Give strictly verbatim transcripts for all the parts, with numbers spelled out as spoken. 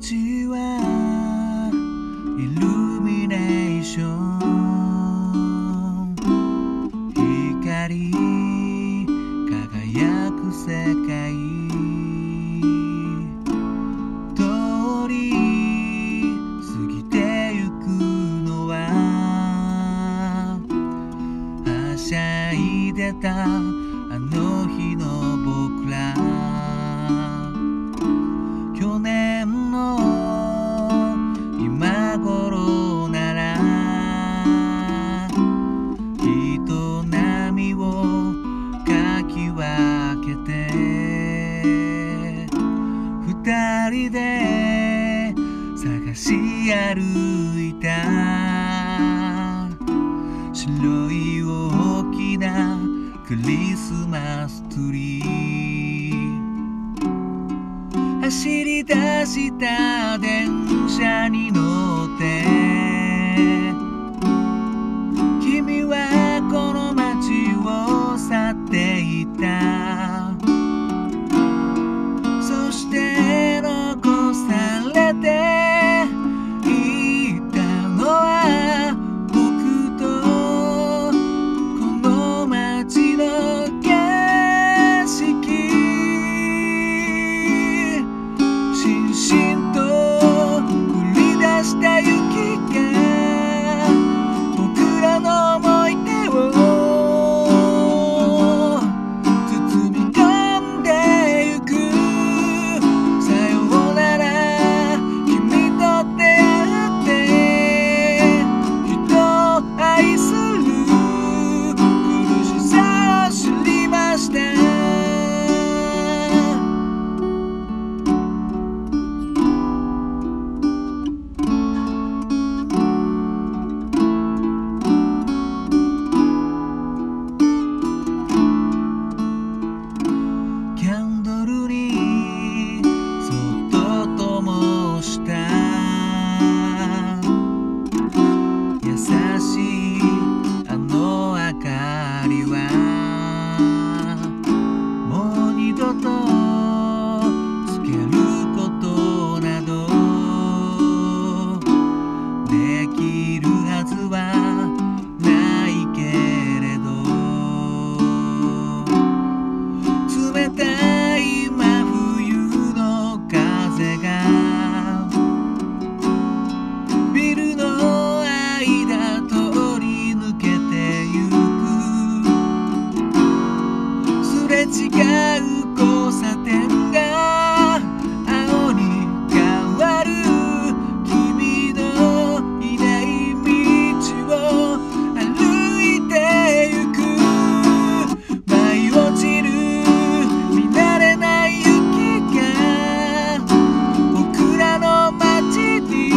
街はイルミネーション、光輝く世界、通り過ぎてゆくのははしゃいでたあの日の僕ら、二人で探し歩いた白い大きなクリスマスツリー、走り出した電車に乗って君はこの街を去っていった、そして違う交差点が青に変わる、君のいない道を歩いてゆく、舞い落ちる見慣れない雪が僕らの街に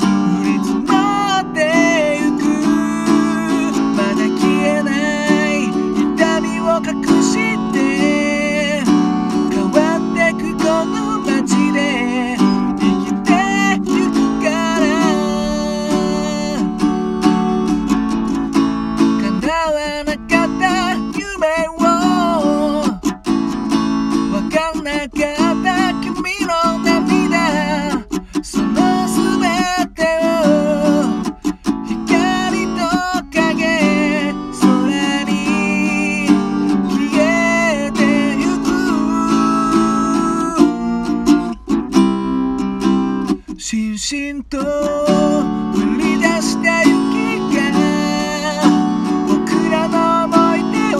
降り積もってゆく、まだ消えない隠して変わってくこの街で生きてゆくから、叶わなかった夢をわかんなかった君の涙、そのすべてを光と影しんしんと降り出した雪が僕らの思い出を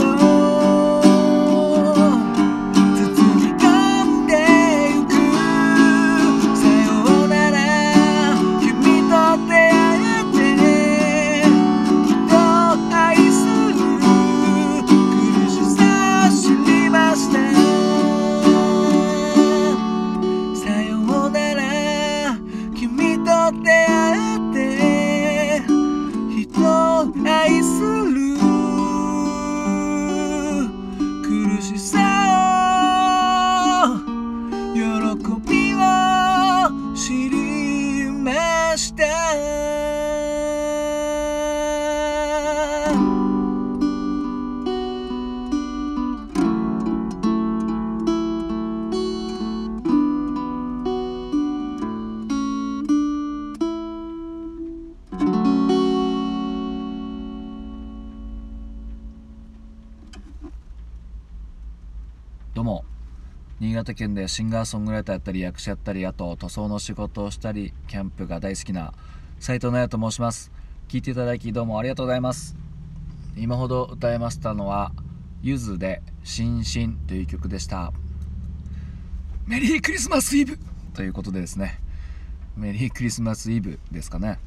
包み込んでゆく、さようなら君と出会えてきっと愛する苦しさ知りました、さようなら君と出会えて新潟県でシンガーソングライターやったり役者やったり、あと塗装の仕事をしたりキャンプが大好きな斉藤那也と申します。聞いていただきどうもありがとうございます。今ほど歌いましたのはゆずでしんしんという曲でした。メリークリスマスイブということでですね、メリークリスマスイブですかね。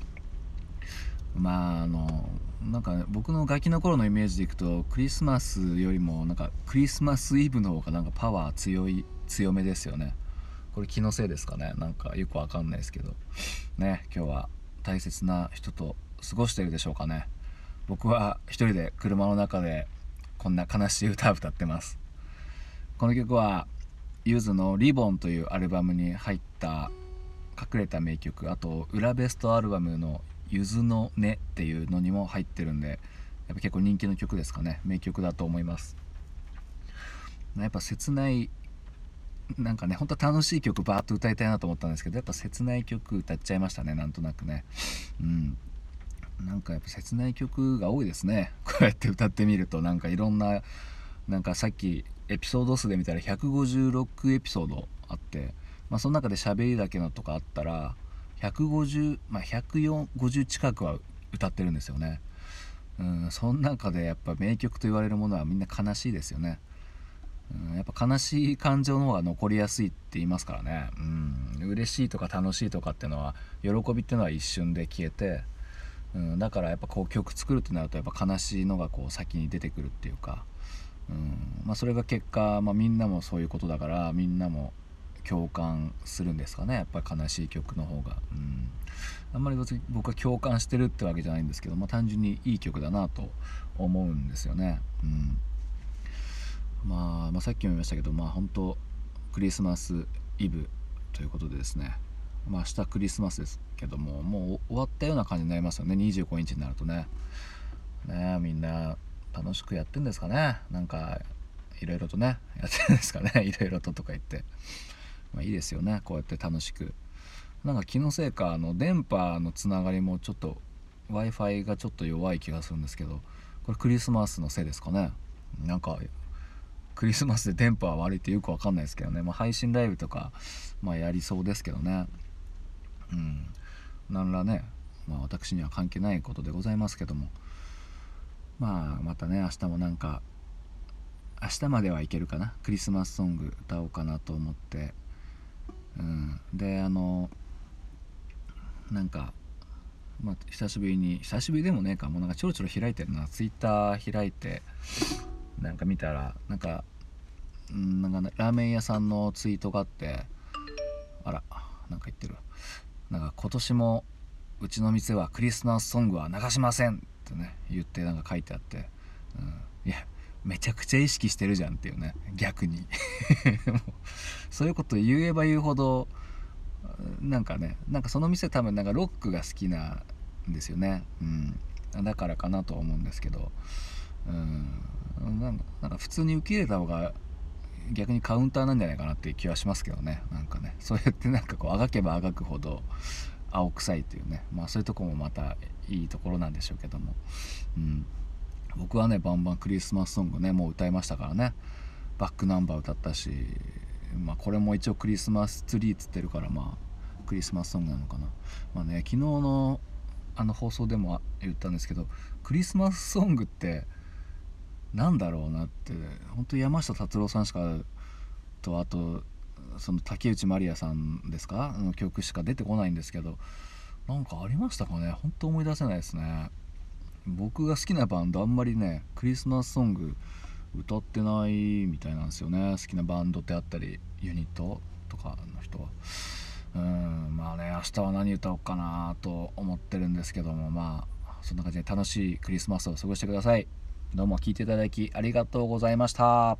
まああのなんか僕のガキの頃のイメージでいくと、クリスマスよりもなんかクリスマスイブの方がなんかパワー強い強めですよね。これ気のせいですかね。なんかよくわかんないですけどね、今日は大切な人と過ごしてるでしょうかね。僕は一人で車の中でこんな悲しい歌を歌ってます。この曲はゆずのリボンというアルバムに入った隠れた名曲、あと裏ベストアルバムのゆずのねっていうのにも入ってるんで、やっぱ結構人気の曲ですかね。名曲だと思います。やっぱ切ない、なんかね、本当は楽しい曲バーッと歌いたいなと思ったんですけど、やっぱ切ない曲歌っちゃいましたね、なんとなくね。うんなんかやっぱ切ない曲が多いですね。こうやって歌ってみるとなんかいろんな、なんかさっきエピソード数で見たらひゃくごじゅうろくエピソードあって、まあ、その中で喋りだけのとかあったらひゃくごじゅう、まあ、ひゃくごじゅう近くは歌ってるんですよね。うん、その中でやっぱ名曲と言われるものはみんな悲しいですよね。うん、やっぱ悲しい感情の方が残りやすいって言いますからね。うん、嬉しいとか楽しいとかっていうのは、喜びっていうのは一瞬で消えて、うん、だからやっぱこう曲作るってなるとやっぱ悲しいのがこう先に出てくるっていうか、うんまあ、それが結果、まあ、みんなもそういうことだから、みんなも共感するんですかね、やっぱり悲しい曲の方が。うん、あんまり僕は共感してるってわけじゃないんですけど、まあ、単純にいい曲だなと思うんですよね。うんまあ、まあさっきも言いましたけど、まあ本当クリスマスイブということでですね、まあ明日クリスマスですけども、もう終わったような感じになりますよね、にじゅうごにちになるとね。ねえ、みんな楽しくやってんですかね。なんかいろいろとねやってるんですかねいろいろととか言って。まあ、いいですよね、こうやって楽しく。なんか気のせいか、あの電波のつながりもちょっと Wi-Fi がちょっと弱い気がするんですけど、これクリスマスのせいですかね。なんかクリスマスで電波は悪いってよくわかんないですけどね、まあ、配信ライブとか、まあ、やりそうですけどね。うんなんらね、まあ、私には関係ないことでございますけども、まあまたね明日もなんか、明日まではいけるかな、クリスマスソング歌おうかなと思って。うん、であのなんか、まあ、久しぶりに久しぶりでもねえかもうなんかちょろちょろ開いてるな、ツイッター開いてなんか見たらなんか、うん、なんか、ね、ラーメン屋さんのツイートがあって、あらなんか言ってる、なんか今年もうちの店はクリスマスソングは流しませんってね言って、なんか書いてあって、うん、いやめちゃくちゃ意識してるじゃんっていうね、逆にもうそういうこと言えば言うほどなんかね、なんかその店多分なんかロックが好きなんですよね。うん、だからかなと思うんですけど、うんなんか、なんか普通に受け入れた方が逆にカウンターなんじゃないかなっていう気はしますけどね。なんかね、そうやってなんかこうあがけばあがくほど青臭いというね、まあそういうとこもまたいいところなんでしょうけども、うん僕はねバンバンクリスマスソングねもう歌いましたからね。バックナンバー歌ったし、まあ、これも一応クリスマスツリーつってるから、まあクリスマスソングなのかな。まあね、昨日のあの放送でも言ったんですけど、クリスマスソングってなんだろうなって、本当山下達郎さんしかと、あとその竹内まりやさんですかの曲しか出てこないんですけど、なんかありましたかね。本当思い出せないですね。僕が好きなバンドあんまりねクリスマスソング歌ってないみたいなんですよね。好きなバンドってあったりユニットとかの人は、うーんまあね明日は何歌おうかなと思ってるんですけども、まあそんな感じで楽しいクリスマスを過ごしてください。どうも聞いていただきありがとうございました。